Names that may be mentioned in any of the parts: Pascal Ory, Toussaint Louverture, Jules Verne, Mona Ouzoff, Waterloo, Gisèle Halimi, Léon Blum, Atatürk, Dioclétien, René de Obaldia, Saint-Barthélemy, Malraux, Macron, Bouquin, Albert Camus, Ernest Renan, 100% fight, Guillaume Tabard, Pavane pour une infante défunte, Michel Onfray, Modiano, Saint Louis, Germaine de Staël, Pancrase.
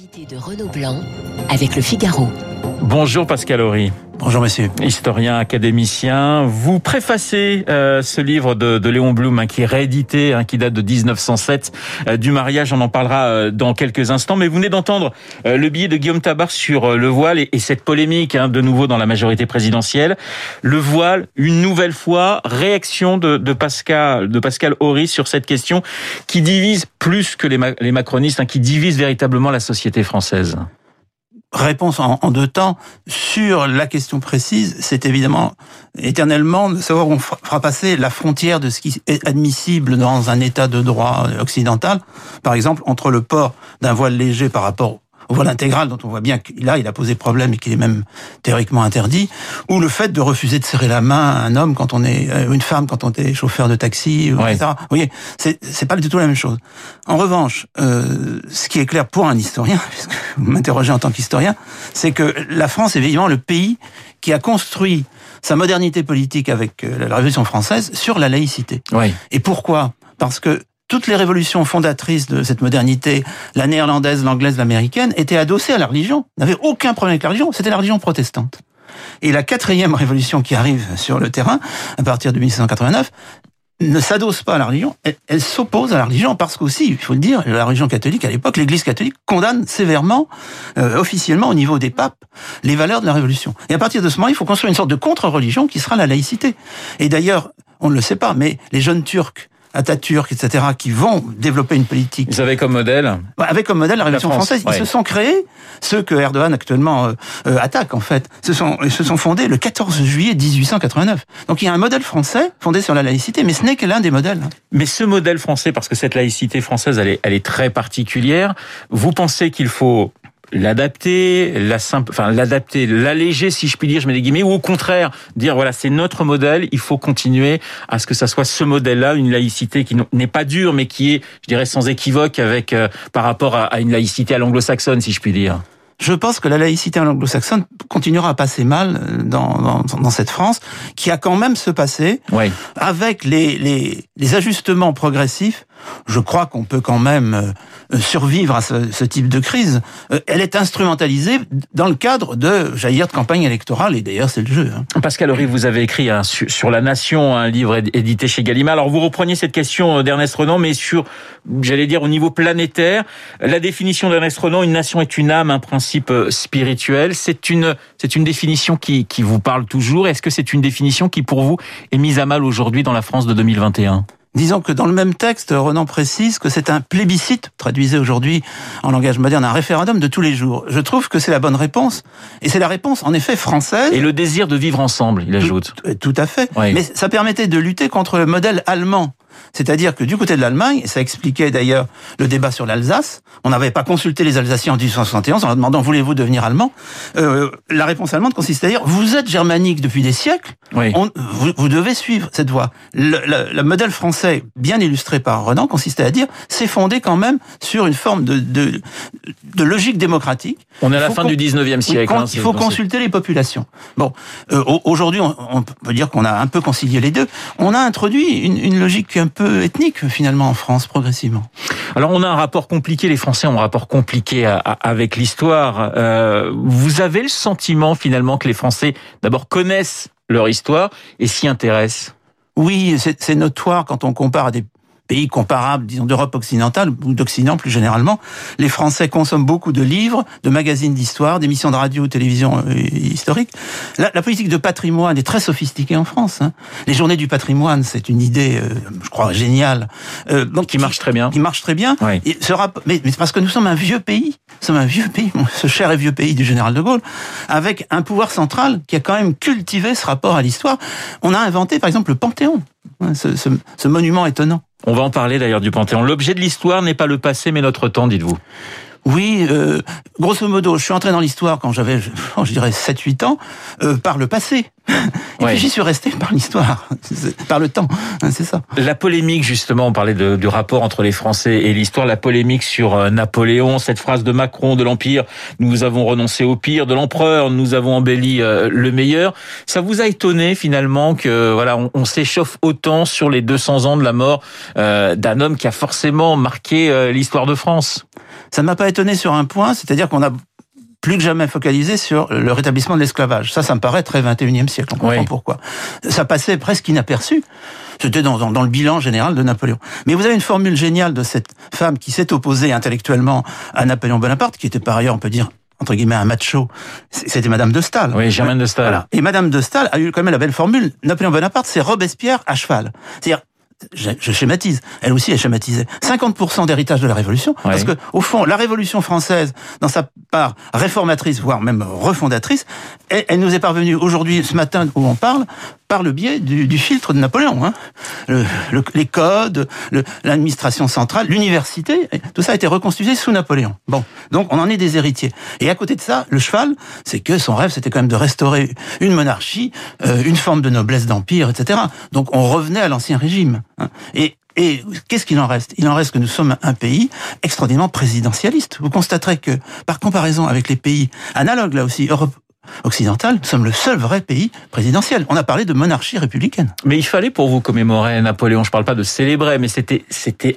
L'invité de Renaud Blanc avec Le Figaro. Bonjour Pascal Ory. Bonjour monsieur. Historien, académicien, vous préfacez ce livre de Léon Blum qui est réédité, qui date de 1907, du mariage, on en parlera dans quelques instants, mais vous venez d'entendre le billet de Guillaume Tabard sur le voile et cette polémique de nouveau dans la majorité présidentielle. Le voile, une nouvelle fois, réaction de Pascal Ory sur cette question qui divise plus que les macronistes, qui divise véritablement la société française. Réponse en deux temps. Sur la question précise, c'est évidemment éternellement de savoir où on fera passer la frontière de ce qui est admissible dans un état de droit occidental. Par exemple, entre le port d'un voile léger par rapport au voile intégral, dont on voit bien qu'il a posé problème et qu'il est même théoriquement interdit, ou le fait de refuser de serrer la main à un homme quand on est, ou une femme quand on est chauffeur de taxi, ou etc. Vous voyez, c'est pas du tout la même chose. En revanche, ce qui est clair pour un historien, puisque vous m'interrogez en tant qu'historien, c'est que la France est évidemment le pays qui a construit sa modernité politique avec la Révolution française sur la laïcité. Oui. Et pourquoi ? Parce que toutes les révolutions fondatrices de cette modernité, la néerlandaise, l'anglaise, l'américaine, étaient adossées à la religion, n'avaient aucun problème avec la religion, c'était la religion protestante. Et la quatrième révolution qui arrive sur le terrain, à partir de 1789, ne s'adosse pas à la religion, elle s'oppose à la religion parce qu'aussi, il faut le dire, la religion catholique à l'époque, l'Église catholique condamne sévèrement, officiellement au niveau des papes, les valeurs de la révolution. Et à partir de ce moment, il faut construire une sorte de contre-religion qui sera la laïcité. Et d'ailleurs, on ne le sait pas, mais les jeunes Turcs, Atatürk, etc., qui vont développer une politique. Ils avaient comme modèle la Révolution française. Ils se sont créés, ceux que Erdogan actuellement attaque en fait, se sont fondés le 14 juillet 1889. Donc il y a un modèle français fondé sur la laïcité, mais ce n'est que l'un des modèles. Mais ce modèle français, parce que cette laïcité française, elle est très particulière, vous pensez qu'il faut l'adapter, l'alléger si je puis dire, je mets des guillemets, ou au contraire dire voilà, c'est notre modèle, il faut continuer à ce que ça soit ce modèle-là, une laïcité qui n'est pas dure mais qui est, je dirais, sans équivoque avec par rapport à une laïcité à l'anglo-saxonne si je puis dire. Je pense que la laïcité anglo-saxonne continuera à passer mal dans cette France, qui a quand même ce passé, avec les ajustements progressifs. Je crois qu'on peut quand même survivre à ce type de crise. Elle est instrumentalisée dans le cadre de, j'allais dire, de campagne électorale, et d'ailleurs c'est le jeu. Pascal Ory, vous avez écrit sur La Nation, un livre édité chez Gallimard. Alors vous repreniez cette question d'Ernest Renan, mais sur, j'allais dire, au niveau planétaire, la définition d'Ernest Renan, une nation est une âme, un principe spirituel, c'est une définition qui vous parle toujours. Est-ce que c'est une définition qui, pour vous, est mise à mal aujourd'hui dans la France de 2021 ? Disons que dans le même texte, Renan précise que c'est un plébiscite, traduisez aujourd'hui en langage moderne, un référendum de tous les jours. Je trouve que c'est la bonne réponse, et c'est la réponse en effet française. Et le désir de vivre ensemble, il ajoute. Tout à fait, mais ça permettait de lutter contre le modèle allemand. C'est-à-dire que du côté de l'Allemagne, et ça expliquait d'ailleurs le débat sur l'Alsace, on n'avait pas consulté les Alsaciens en 1871 en leur demandant « voulez-vous devenir allemand ?» La réponse allemande consistait à dire « vous êtes germanique depuis des siècles, vous devez suivre cette voie ». Le modèle français, bien illustré par Renan, consistait à dire « c'est fondé quand même sur une forme de logique démocratique ». On est à la fin du 19e siècle. Il faut consulter les populations. Bon, aujourd'hui, on peut dire qu'on a un peu concilié les deux. On a introduit une logique un peu ethnique, finalement, en France, progressivement. Alors, on a un rapport compliqué, les Français ont un rapport compliqué avec l'histoire. Vous avez le sentiment, finalement, que les Français, d'abord, connaissent leur histoire et s'y intéressent? Oui, c'est notoire quand on compare à des pays comparables, disons, d'Europe occidentale ou d'Occident plus généralement. Les Français consomment beaucoup de livres, de magazines d'histoire, d'émissions de radio ou télévision historique. La politique de patrimoine est très sophistiquée en France. Les journées du patrimoine, c'est une idée, je crois, géniale. Donc, qui marche très bien. Qui marche très bien. Oui. Et mais c'est parce que nous sommes un vieux pays. Nous sommes un vieux pays, ce cher et vieux pays du général de Gaulle, avec un pouvoir central qui a quand même cultivé ce rapport à l'histoire. On a inventé, par exemple, le Panthéon, ce monument étonnant. On va en parler d'ailleurs du Panthéon. L'objet de l'histoire n'est pas le passé, mais notre temps, dites-vous. Oui, grosso modo, je suis entré dans l'histoire quand j'avais, je dirais, 7-8 ans, par le passé. Et puis j'y suis resté par l'histoire, par le temps, c'est ça. La polémique, justement, on parlait du rapport entre les Français et l'histoire, la polémique sur Napoléon, cette phrase de Macron, de l'Empire, nous avons renoncé au pire, de l'Empereur, nous avons embelli le meilleur. Ça vous a étonné, finalement, que voilà, on s'échauffe autant sur les 200 ans de la mort d'un homme qui a forcément marqué l'histoire de France ? Ça ne m'a pas étonné sur un point, c'est-à-dire qu'on a plus que jamais focalisé sur le rétablissement de l'esclavage. Ça me paraît très 21e siècle, on comprend pourquoi. Ça passait presque inaperçu. C'était dans le bilan général de Napoléon. Mais vous avez une formule géniale de cette femme qui s'est opposée intellectuellement à Napoléon Bonaparte, qui était par ailleurs, on peut dire, entre guillemets, un macho. C'était Madame de Staël. Oui, Germaine de Staël. Voilà. Et Madame de Staël a eu quand même la belle formule. Napoléon Bonaparte, c'est Robespierre à cheval. C'est-à-dire, je schématise. Elle aussi est schématisée. 50% d'héritage de la Révolution. Oui. Parce que, au fond, la Révolution française, dans sa part réformatrice, voire même refondatrice, elle nous est parvenue aujourd'hui, ce matin où on parle, par le biais du filtre de Napoléon. Hein. Les codes, l'administration centrale, l'université, tout ça a été reconstitué sous Napoléon. Bon, donc on en est des héritiers. Et à côté de ça, le cheval, c'est que son rêve, c'était quand même de restaurer une monarchie, une forme de noblesse d'empire, etc. Donc on revenait à l'ancien régime. Hein. Et qu'est-ce qu'il en reste? Il en reste que nous sommes un pays extraordinairement présidentialiste. Vous constaterez que, par comparaison avec les pays analogues, là aussi, Europe occidentale, nous sommes le seul vrai pays présidentiel. On a parlé de monarchie républicaine. Mais il fallait pour vous commémorer Napoléon. Je ne parle pas de célébrer, mais c'était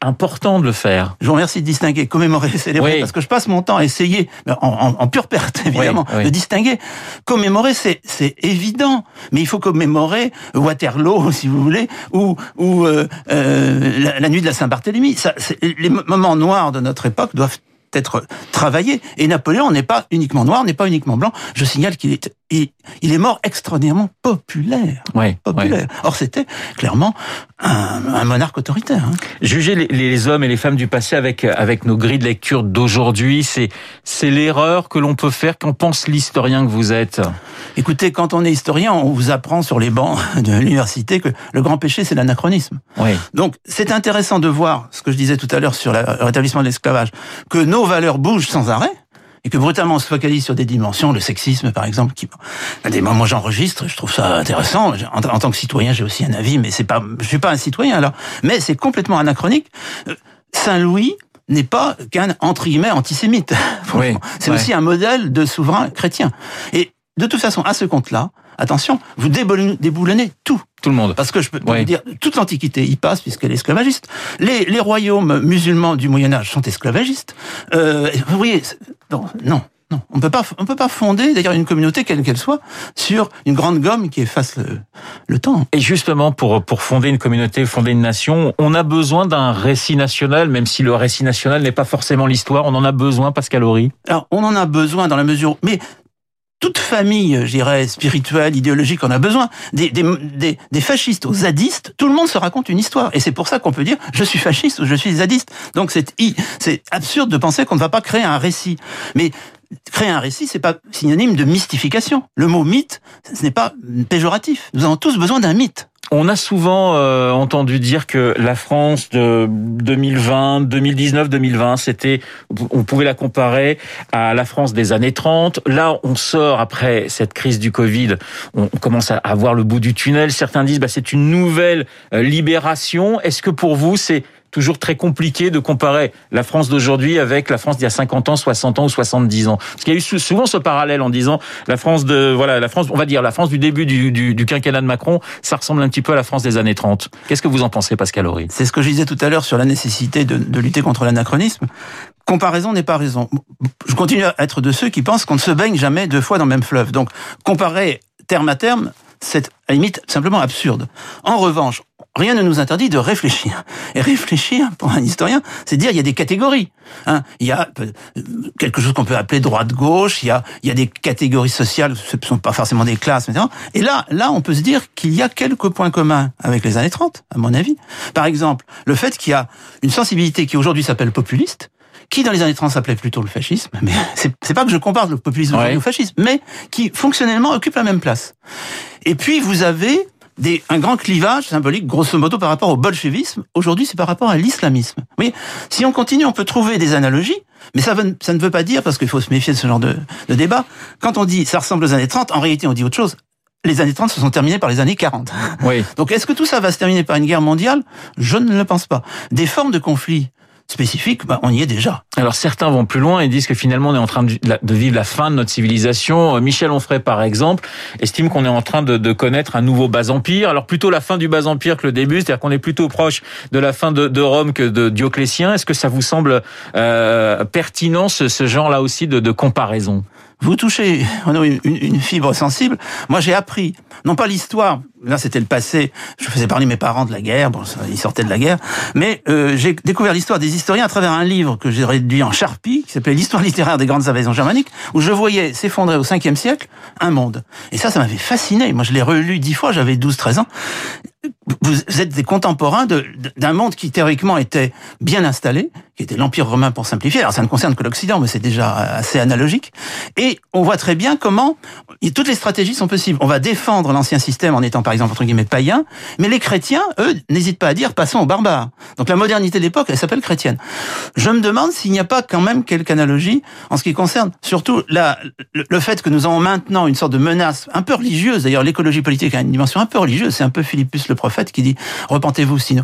important de le faire. Je vous remercie de distinguer commémorer et célébrer, parce que je passe mon temps à essayer, en pure perte évidemment, de distinguer. Commémorer, c'est évident, mais il faut commémorer Waterloo, si vous voulez, ou la nuit de la Saint-Barthélemy. Les moments noirs de notre époque doivent être travaillé. Et Napoléon n'est pas uniquement noir, n'est pas uniquement blanc. Je signale qu'il est mort extraordinairement populaire. Or, c'était clairement un monarque autoritaire. Hein. Juger les hommes et les femmes du passé avec nos grilles de lecture d'aujourd'hui, c'est l'erreur que l'on peut faire quand on pense l'historien que vous êtes. Écoutez, quand on est historien, on vous apprend sur les bancs de l'université que le grand péché, c'est l'anachronisme. Oui. Donc, c'est intéressant de voir ce que je disais tout à l'heure sur le rétablissement de l'esclavage, que nos valeurs bougent sans arrêt, et que brutalement on se focalise sur des dimensions, le sexisme par exemple, qui à des moments j'enregistre, je trouve ça intéressant. En tant que citoyen, j'ai aussi un avis, mais je suis pas un citoyen là. Mais c'est complètement anachronique. Saint Louis n'est pas qu'un entre guillemets antisémite. C'est aussi un modèle de souverain chrétien. Et de toute façon, à ce compte-là, attention, vous déboulonnez tout le monde. Parce que je peux vous dire, toute l'Antiquité y passe puisqu'elle est esclavagistes. Les royaumes musulmans du Moyen-Âge sont esclavagistes. Vous voyez, non. On peut pas fonder, d'ailleurs, une communauté, quelle qu'elle soit, sur une grande gomme qui efface le temps. Et justement, pour fonder une communauté, fonder une nation, on a besoin d'un récit national, même si le récit national n'est pas forcément l'histoire. On en a besoin, Pascal Ory. Alors, on en a besoin dans la mesure mais toute famille, je dirais, spirituelle, idéologique, on a besoin. Des fascistes aux zadistes, tout le monde se raconte une histoire. Et c'est pour ça qu'on peut dire, je suis fasciste ou je suis zadiste. Donc c'est absurde de penser qu'on ne va pas créer un récit. Mais créer un récit, c'est pas synonyme de mystification. Le mot mythe, ce n'est pas péjoratif. Nous avons tous besoin d'un mythe. On a souvent entendu dire que la France de 2020, 2019, 2020, on pouvait la comparer à la France des années 30. Là, on sort après cette crise du Covid, on commence à voir le bout du tunnel. Certains disent, c'est une nouvelle libération. Est-ce que pour vous, c'est toujours très compliqué de comparer la France d'aujourd'hui avec la France d'il y a 50 ans, 60 ans ou 70 ans? Parce qu'il y a eu souvent ce parallèle en disant la France du début du quinquennat de Macron, ça ressemble un petit peu à la France des années 30. Qu'est-ce que vous en pensez, Pascal Ory? C'est ce que je disais tout à l'heure sur la nécessité de lutter contre l'anachronisme. Comparaison n'est pas raison. Je continue à être de ceux qui pensent qu'on ne se baigne jamais deux fois dans le même fleuve. Donc, comparer terme à terme, c'est à la limite simplement absurde. En revanche, rien ne nous interdit de réfléchir. Et réfléchir, pour un historien, c'est dire il y a des catégories. Hein, il y a quelque chose qu'on peut appeler droite-gauche, il y a des catégories sociales, ce ne sont pas forcément des classes, etc. Et là, on peut se dire qu'il y a quelques points communs avec les années 30, à mon avis. Par exemple, le fait qu'il y a une sensibilité qui aujourd'hui s'appelle populiste, qui dans les années 30 s'appelait plutôt le fascisme, mais c'est pas que je compare le populisme au fascisme, mais qui fonctionnellement occupe la même place. Et puis vous avez un grand clivage symbolique, grosso modo, par rapport au bolchevisme. Aujourd'hui, c'est par rapport à l'islamisme. Vous voyez, si on continue, on peut trouver des analogies, mais ça ne veut pas dire, parce qu'il faut se méfier de ce genre de débat, quand on dit « ça ressemble aux années 30 », en réalité, on dit autre chose. Les années 30 se sont terminées par les années 40. Donc, est-ce que tout ça va se terminer par une guerre mondiale ? Je ne le pense pas. Des formes de conflits spécifique, bah, on y est déjà. Alors certains vont plus loin et disent que finalement on est en train de vivre la fin de notre civilisation. Michel Onfray, par exemple, estime qu'on est en train de connaître un nouveau bas-empire. Alors plutôt la fin du bas-empire que le début, c'est-à-dire qu'on est plutôt proche de la fin de Rome que de Dioclétien. Est-ce que ça vous semble pertinent ce genre-là aussi de comparaison ? Vous touchez une fibre sensible. Moi, j'ai appris, non pas l'histoire, là c'était le passé, je faisais parler mes parents de la guerre, bon, ils sortaient de la guerre, mais j'ai découvert l'histoire des historiens à travers un livre que j'ai réduit en charpie, qui s'appelait L'histoire littéraire des grandes invasions germaniques, où je voyais s'effondrer au 5e siècle un monde. Et ça m'avait fasciné. Moi, je l'ai relu 10 fois, j'avais 12-13 ans. Vous êtes des contemporains d'un monde qui théoriquement était bien installé, qui était l'Empire romain pour simplifier. Alors ça ne concerne que l'Occident, mais c'est déjà assez analogique. Et on voit très bien comment toutes les stratégies sont possibles. On va défendre l'ancien système en étant par exemple entre guillemets païen, mais les chrétiens, eux, n'hésitent pas à dire passons aux barbares. Donc la modernité de l'époque, elle s'appelle chrétienne. Je me demande s'il n'y a pas quand même quelque analogie en ce qui concerne surtout le fait que nous avons maintenant une sorte de menace un peu religieuse. D'ailleurs, l'écologie politique a une dimension un peu religieuse. C'est un peu Philippus le prophète qui dit « Repentez-vous, sinon »,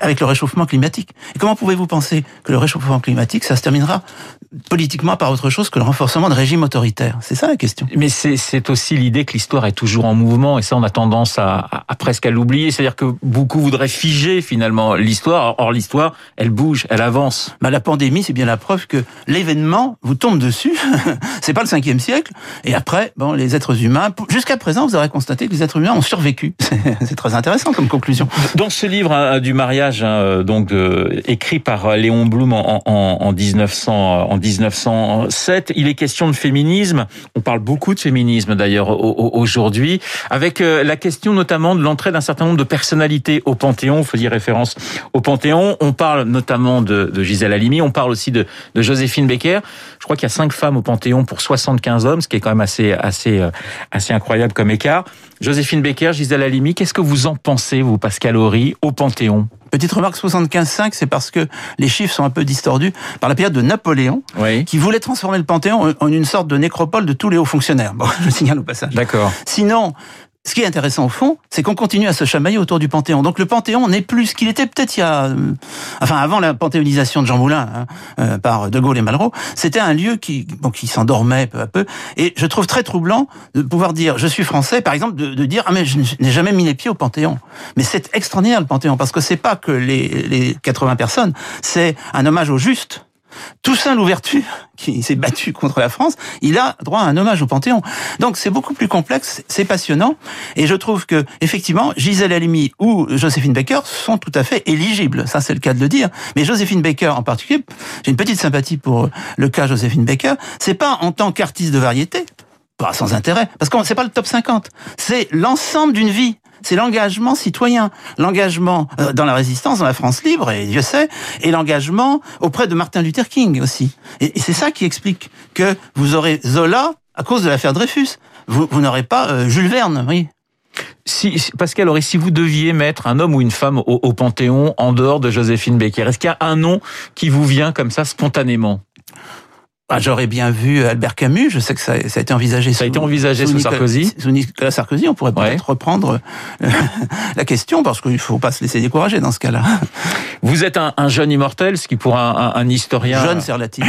avec le réchauffement climatique. Et comment pouvez-vous penser que le réchauffement climatique, ça se terminera politiquement par autre chose que le renforcement de régimes autoritaires? C'est ça la question. Mais c'est aussi l'idée que l'histoire est toujours en mouvement, et ça on a tendance à presque à l'oublier, c'est-à-dire que beaucoup voudraient figer finalement l'histoire, or l'histoire, elle bouge, elle avance. Bah, la pandémie, c'est bien la preuve que l'événement vous tombe dessus, c'est pas le 5e siècle, et après, bon, les êtres humains, jusqu'à présent, vous aurez constaté que les êtres humains ont survécu. C'est très intéressant comme conclusion. Dans ce livre du mariage, donc écrit par Léon Blum en 1907, il est question de féminisme. On parle beaucoup de féminisme d'ailleurs aujourd'hui, avec la question notamment de l'entrée d'un certain nombre de personnalités au Panthéon. Vous faisiez référence au Panthéon. On parle notamment de Gisèle Halimi. On parle aussi de Joséphine Baker. Je crois qu'il y a 5 femmes au Panthéon pour 75 hommes, ce qui est quand même assez incroyable comme écart. Joséphine Baker, Gisèle Halimi, qu'est-ce que vous en pensez, vous, Pascal Ory, au Panthéon ? Petite remarque, 75-5, c'est parce que les chiffres sont un peu distordus par la période de Napoléon, oui, qui voulait transformer le Panthéon en une sorte de nécropole de tous les hauts fonctionnaires. Bon, je le signale au passage. D'accord. Sinon, ce qui est intéressant au fond, c'est qu'on continue à se chamailler autour du Panthéon. Donc le Panthéon n'est plus ce qu'il était peut-être il y a... Enfin, avant la panthéonisation de Jean Moulin, par De Gaulle et Malraux, c'était un lieu qui s'endormait peu à peu. Et je trouve très troublant de pouvoir dire « je suis français », par exemple, de dire « ah mais je n'ai jamais mis les pieds au Panthéon ». Mais c'est extraordinaire le Panthéon, parce que c'est pas que les 80 personnes, c'est un hommage au juste. Toussaint Louverture, qui s'est battu contre la France, il a droit à un hommage au Panthéon. Donc c'est beaucoup plus complexe, c'est passionnant, et je trouve que effectivement Gisèle Halimi ou Joséphine Baker sont tout à fait éligibles, ça c'est le cas de le dire, mais Joséphine Baker en particulier, j'ai une petite sympathie pour le cas Joséphine Baker, c'est pas en tant qu'artiste de variété, pas sans intérêt, parce que c'est pas le top 50, c'est l'ensemble d'une vie. C'est l'engagement citoyen, l'engagement dans la résistance, dans la France libre, et Dieu sait, et l'engagement auprès de Martin Luther King aussi. Et c'est ça qui explique que vous aurez Zola à cause de l'affaire Dreyfus. Vous n'aurez pas Jules Verne, oui. Si, Pascal Ory, si vous deviez mettre un homme ou une femme au Panthéon en dehors de Joséphine Baker, est-ce qu'il y a un nom qui vous vient comme ça spontanément ? Ah, j'aurais bien vu Albert Camus, je sais que ça a été envisagé. Ça a été envisagé sous Sarkozy. Sous Nicolas Sarkozy, on pourrait peut-être reprendre la question, parce qu'il ne faut pas se laisser décourager dans ce cas-là. Vous êtes un jeune immortel, ce qui pour un historien... Jeune, c'est relatif.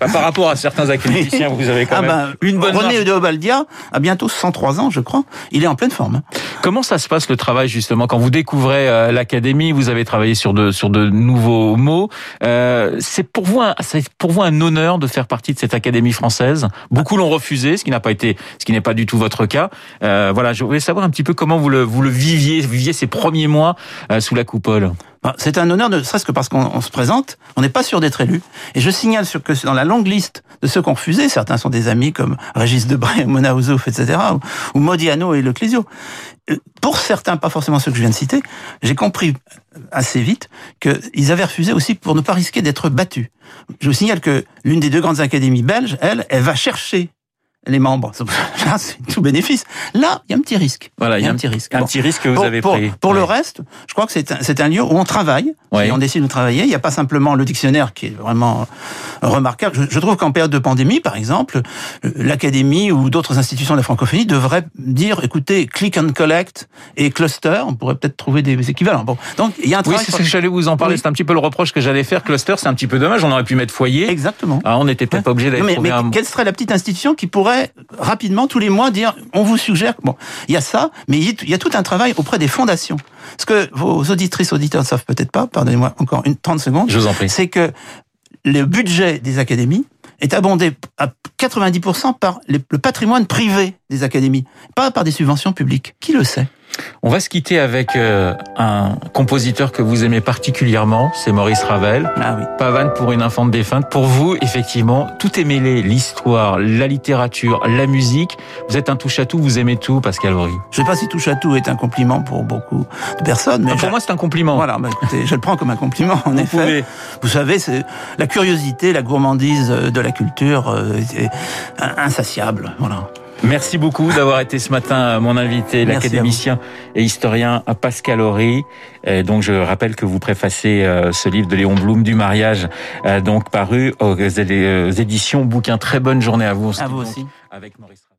Bah, par rapport à certains académiciens, vous avez quand même une bonne... René de Obaldia a bientôt 103 ans, je crois. Il est en pleine forme. Comment ça se passe le travail, justement, quand vous découvrez l'Académie, vous avez travaillé sur de nouveaux mots. C'est pour vous un honneur de faire partie de cette Académie française. Beaucoup l'ont refusé, ce qui n'est pas du tout votre cas. Voilà, je voulais savoir un petit peu comment vous le viviez ces premiers mois sous la coupole. C'est un honneur, ne serait-ce que parce qu'on se présente, on n'est pas sûr d'être élu. Et je signale que dans la longue liste de ceux qui ont refusé, certains sont des amis comme Régis Debray, Mona Ouzoff, etc., ou Modiano et Le Clésio. Pour certains, pas forcément ceux que je viens de citer, j'ai compris assez vite qu'ils avaient refusé aussi pour ne pas risquer d'être battus. Je vous signale que l'une des 2 grandes académies belges, elle va chercher les membres. Là, c'est tout bénéfice. Là, il y a un petit risque. Voilà, il y a un petit risque. Un petit risque que vous avez pris. Pour le reste, je crois que c'est un lieu où on travaille, et on décide de travailler. Il n'y a pas simplement le dictionnaire qui est vraiment remarquable. Je trouve qu'en période de pandémie, par exemple, l'Académie ou d'autres institutions de la francophonie devraient dire, écoutez, click and collect et cluster, on pourrait peut-être trouver des équivalents. Bon. Donc, il y a un travail... Oui, c'est ce que j'allais vous en parler. Oui. C'est un petit peu le reproche que j'allais faire. Cluster, c'est un petit peu dommage. On aurait pu mettre foyer. Exactement. Ah, on n'était peut-être pas obligé d'aller trouver un... Quelle serait la petite institution qui pourrait rapidement, tous les mois, dire, on vous suggère... Bon, il y a ça, mais il y a tout un travail auprès des fondations. Ce que vos auditrices, auditeurs ne savent peut-être pas, pardonnez-moi encore 30 secondes, je vous en prie. C'est que le budget des académies est abondé à 90% par le patrimoine privé des académies, pas par des subventions publiques. Qui le sait ? On va se quitter avec un compositeur que vous aimez particulièrement, c'est Maurice Ravel. Ah oui. Pavane pour une infante défunte. Pour vous, effectivement, tout est mêlé, l'histoire, la littérature, la musique. Vous êtes un touche-à-tout, vous aimez tout, Pascal Ory. Je ne sais pas si touche-à-tout est un compliment pour beaucoup de personnes. Mais pour moi, c'est un compliment. Voilà, bah, écoutez, je le prends comme un compliment, en effet. Pouvez. Vous savez, c'est la curiosité, la gourmandise de la culture est insatiable, voilà. Merci beaucoup d'avoir été ce matin mon invité, l'académicien et historien Pascal Ory. Donc je rappelle que vous préfacez ce livre de Léon Blum, Du mariage, donc paru aux éditions Bouquin. Très bonne journée à vous. À vous aussi. Avec Maurice.